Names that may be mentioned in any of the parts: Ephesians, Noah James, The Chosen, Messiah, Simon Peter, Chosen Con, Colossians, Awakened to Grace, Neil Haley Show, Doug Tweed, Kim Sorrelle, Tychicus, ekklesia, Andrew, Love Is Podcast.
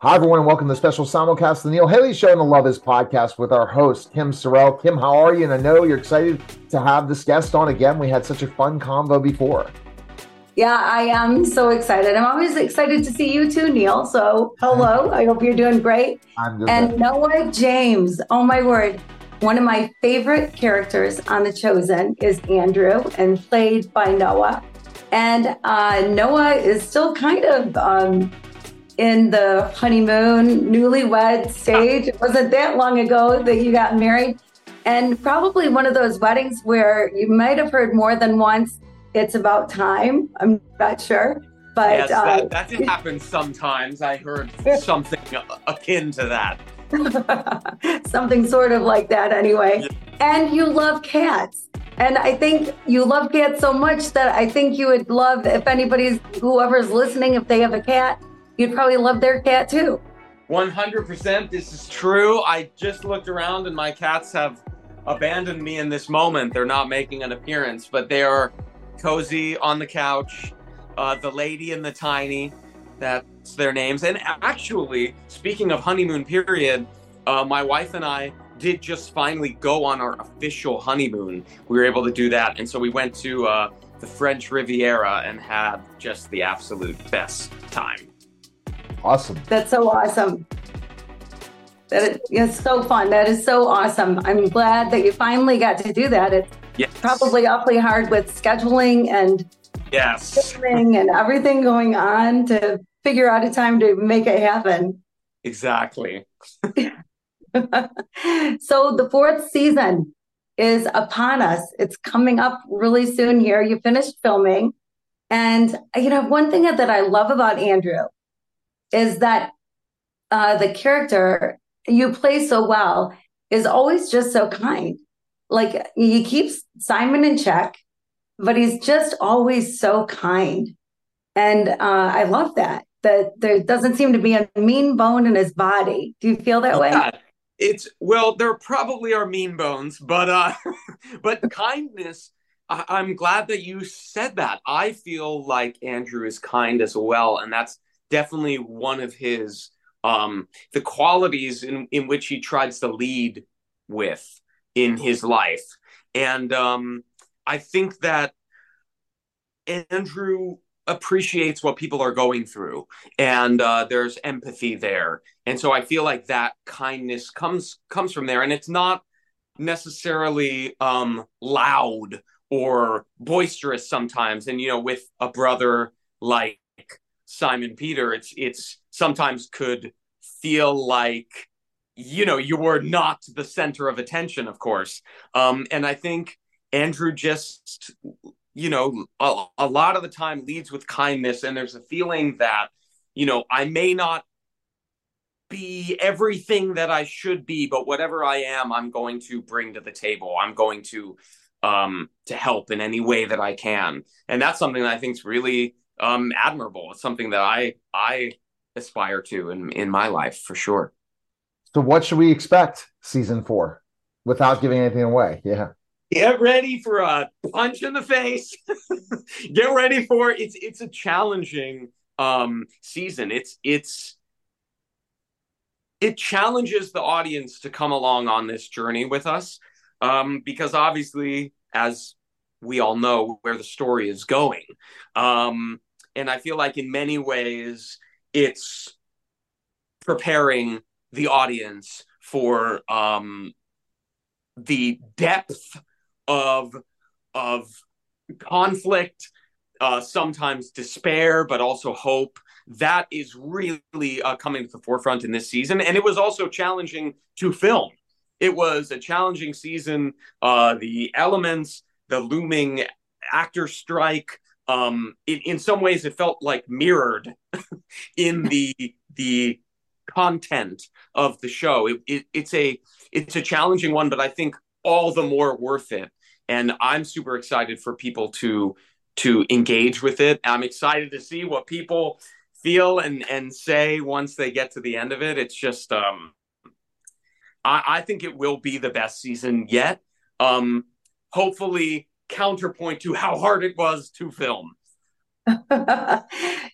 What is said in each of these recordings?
Hi, everyone, and welcome to the special simulcast of the Neil Haley Show and the Love Is Podcast with our host, Kim Sorrelle. Kim, how are you? And I know you're excited to have this guest on again. We had such a fun convo before. Yeah, I am so excited. I'm always excited to see you too, Neil. So hello. I hope you're doing great. I'm doing great. Noah James, oh my word. One of my favorite characters on The Chosen is Andrew, and played by Noah. And Noah is still kind of... in the honeymoon, newlywed stage. It wasn't that long ago that you got married. And probably one of those weddings where you might have heard more than once, it's about time. I'm not sure. But yes, that did happen sometimes. I heard something akin to that. Something sort of like that anyway. Yeah. And you love cats. And I think you love cats so much that I think you would love, if anybody's, whoever's listening, if they have a cat, you'd probably love their cat too. 100%, this is true. I just looked around and my cats have abandoned me in this moment. They're not making an appearance, but they are cozy on the couch. The lady and the tiny, that's their names. And actually, speaking of honeymoon period, my wife and I did just finally go on our official honeymoon. We were able to do that. And so we went to the French Riviera and had just the absolute best time. Awesome. That's so awesome. That is so fun. That is so awesome. I'm glad that you finally got to do that. It's probably awfully hard with scheduling and scheduling and everything going on to figure out a time to make it happen. Exactly. So the fourth season is upon us. It's coming up really soon here. You finished filming. And, you know, one thing that I love about Andrew is that the character you play so well is always just so kind. Like, he keeps Simon in check, but he's just always so kind. And I love that there doesn't seem to be a mean bone in his body. Do you feel that way? Well, there probably are mean bones, but but kindness, I'm glad that you said that. I feel like Andrew is kind as well, and that's definitely one of his, the qualities in which he tries to lead with in his life. And I think that Andrew appreciates what people are going through, and there's empathy there. And so I feel like that kindness comes from there, and it's not necessarily loud or boisterous sometimes. And, you know, with a brother like Simon Peter, it's sometimes could feel like, you know, you were not the center of attention, of course. And I think Andrew just, you know, a lot of the time leads with kindness. And there's a feeling that, you know, I may not be everything that I should be, but whatever I am, I'm going to bring to the table. I'm going to help in any way that I can. And that's something that I think is really admirable. It's something that I aspire to in my life, for sure. So what should we expect season 4 without giving anything away? Yeah. Get ready for a punch in the face. Get ready for it's a challenging season. It challenges the audience to come along on this journey with us, because obviously, as we all know, where the story is going. And I feel like in many ways, it's preparing the audience for the depth of conflict, sometimes despair, but also hope. That is really coming to the forefront in this season. And it was also challenging to film. It was a challenging season. The elements, the looming actor strike, in some ways it felt like mirrored in the content of the show. It's a challenging one, but I think all the more worth it. And I'm super excited for people to engage with it. I'm excited to see what people feel and say once they get to the end of it. It's just, I think it will be the best season yet. Hopefully counterpoint to how hard it was to film.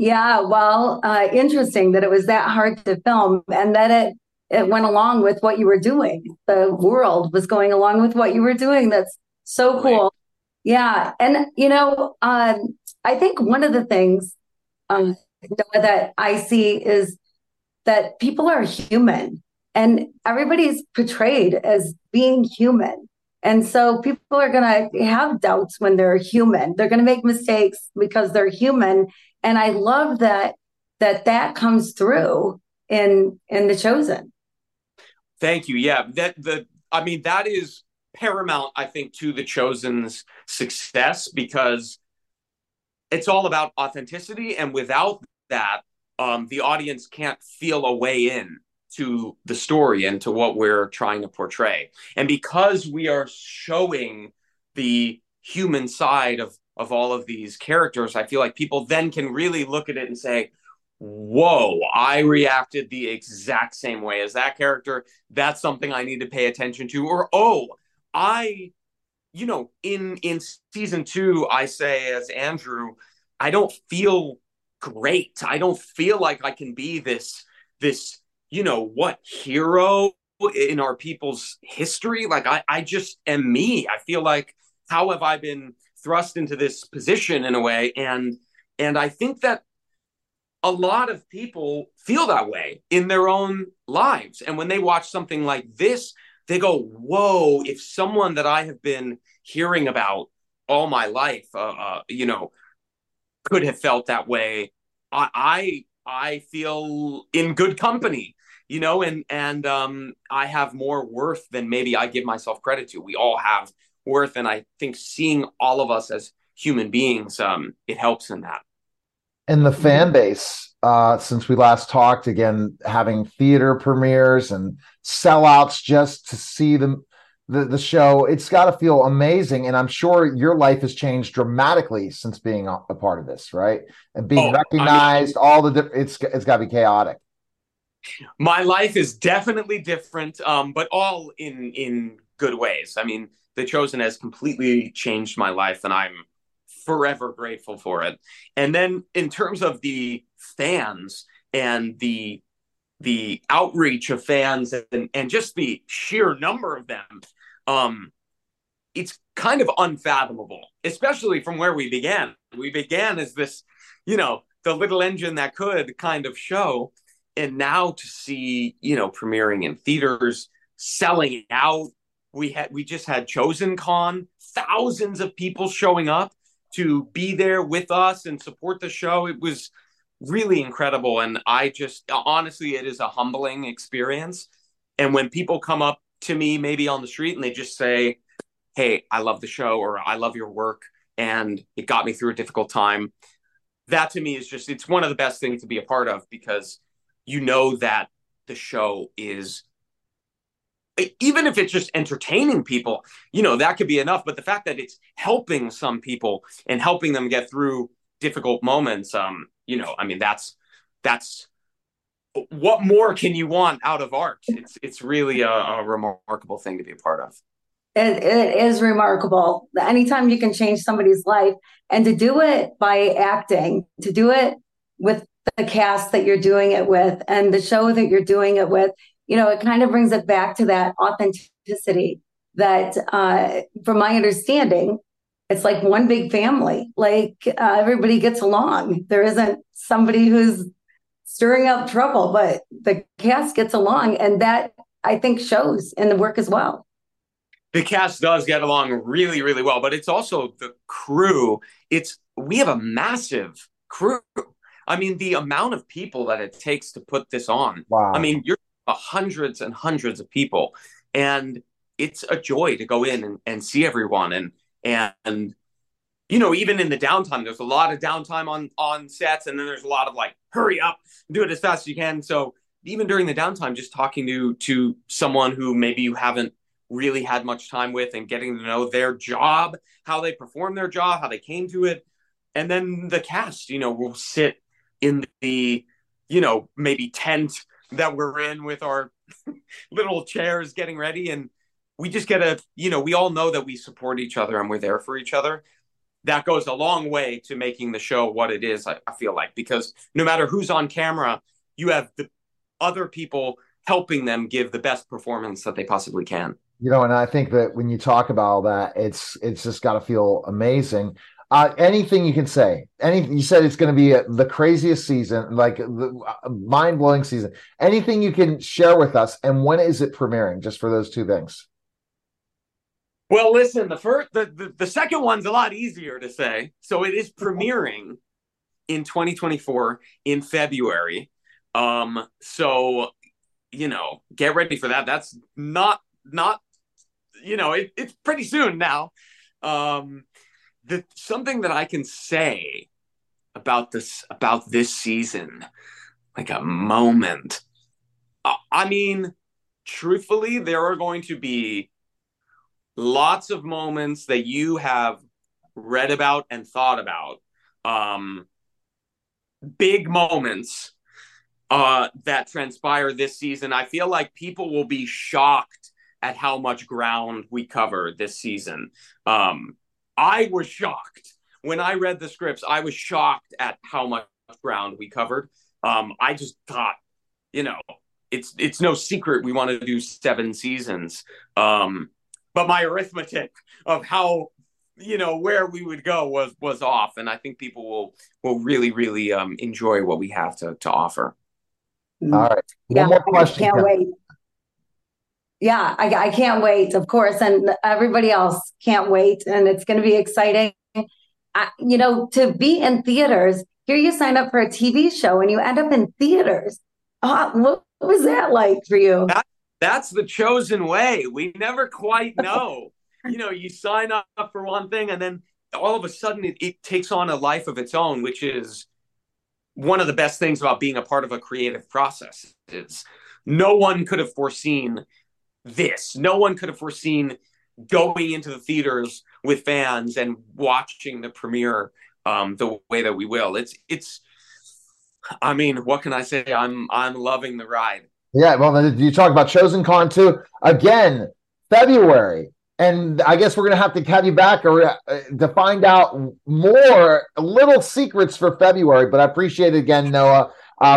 Yeah, well, interesting that it was that hard to film, and that it went along with what you were doing. The world was going along with what you were doing. That's so cool. Yeah. And, you know, I think one of the things that I see is that people are human, and everybody's portrayed as being human. And so people are going to have doubts when they're human. They're going to make mistakes because they're human. And I love that comes through in The Chosen. Thank you. Yeah. That is paramount, I think, to The Chosen's success, because it's all about authenticity. And without that, the audience can't feel a way in to the story and to what we're trying to portray. And because we are showing the human side of all of these characters, I feel like people then can really look at it and say, whoa, I reacted the exact same way as that character. That's something I need to pay attention to. Or, in season 2, I say as Andrew, I don't feel great. I don't feel like I can be this, you know, what, hero in our people's history. Like, I just am me. I feel like, how have I been thrust into this position in a way? And I think that a lot of people feel that way in their own lives. And when they watch something like this, they go, whoa, if someone that I have been hearing about all my life, could have felt that way, I feel in good company, you know, and I have more worth than maybe I give myself credit to. We all have worth. And I think seeing all of us as human beings, it helps in that. And the fan base, since we last talked, again, having theater premieres and sellouts just to see the show, it's got to feel amazing. And I'm sure your life has changed dramatically since being a part of this, right? And being recognized, it's got to be chaotic. My life is definitely different, but all in good ways. I mean, The Chosen has completely changed my life, and I'm forever grateful for it. And then in terms of the fans and the outreach of fans and just the sheer number of them, it's kind of unfathomable, especially from where we began. We began as this, you know, the little engine that could kind of show. And now to see, you know, premiering in theaters, selling out. We just had Chosen Con, thousands of people showing up to be there with us and support the show. It was really incredible. And I just, honestly, it is a humbling experience. And when people come up to me, maybe on the street, and they just say, hey, I love the show, or I love your work, and it got me through a difficult time. That to me is just, it's one of the best things to be a part of, because you know that the show is, even if it's just entertaining people, you know, that could be enough. But the fact that it's helping some people and helping them get through difficult moments, you know, I mean, that's what more can you want out of art? It's really a remarkable thing to be a part of. It is remarkable. Anytime you can change somebody's life, and to do it by acting, to do it with the cast that you're doing it with and the show that you're doing it with, you know, it kind of brings it back to that authenticity that, from my understanding, it's like one big family, like everybody gets along. There isn't somebody who's stirring up trouble, but the cast gets along. And that, I think, shows in the work as well. The cast does get along really, really well, but it's also the crew. We have a massive crew. I mean, the amount of people that it takes to put this on. Wow. I mean, you're hundreds and hundreds of people, and it's a joy to go in and see everyone. And you know, even in the downtime, there's a lot of downtime on sets, and then there's a lot of like, hurry up, do it as fast as you can. So even during the downtime, just talking to someone who maybe you haven't really had much time with, and getting to know their job, how they perform their job, how they came to it. And then the cast, you know, will sit in the, you know, maybe tent that we're in with our little chairs getting ready. And we just get we all know that we support each other and we're there for each other. that goes a long way to making the show what it is, I feel like, because no matter who's on camera, you have the other people helping them give the best performance that they possibly can. You know, and I think that when you talk about all that, it's just got to feel amazing. Anything you can say, anything you said, it's going to be the craziest season, like the mind blowing season, anything you can share with us. And when is it premiering, just for those two things? Well, listen, the second one's a lot easier to say. So it is premiering in 2024 in February. So, you know, get ready for that. That's not, you know, it's pretty soon now. Something that I can say about this season, like a moment. I mean, truthfully, there are going to be lots of moments that you have read about and thought about. Big moments that transpire this season. I feel like people will be shocked at how much ground we cover this season. I was shocked when I read the scripts. I was shocked at how much ground we covered. I just thought, you know, it's no secret we want to do 7 seasons. But my arithmetic of how, you know, where we would go was off, and I think people will really, really enjoy what we have to offer. Mm-hmm. All right, one more question. I can't wait. Yeah, I can't wait, of course. And everybody else can't wait. And it's going to be exciting. You know, to be in theaters, here you sign up for a TV show and you end up in theaters. Oh, what was that like for you? That's the chosen way. We never quite know. You know, you sign up for one thing and then all of a sudden it takes on a life of its own, which is one of the best things about being a part of a creative process. Is no one could have foreseen this. No one could have foreseen going into the theaters with fans and watching the premiere the way that we will. It's. I mean, what can I say? I'm loving the ride. Yeah, well, you talk about Chosen Con too. Again, February, and I guess we're gonna have to have you back to find out more little secrets for February. But I appreciate it again, Noah.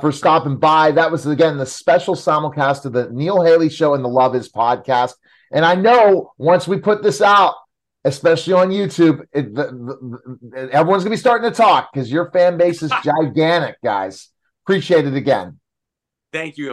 For stopping by. That was, again, the special simulcast of the Neil Haley Show and the Love Is Podcast. And I know once we put this out, especially on YouTube, everyone's going to be starting to talk because your fan base is gigantic, guys. Appreciate it again. Thank you.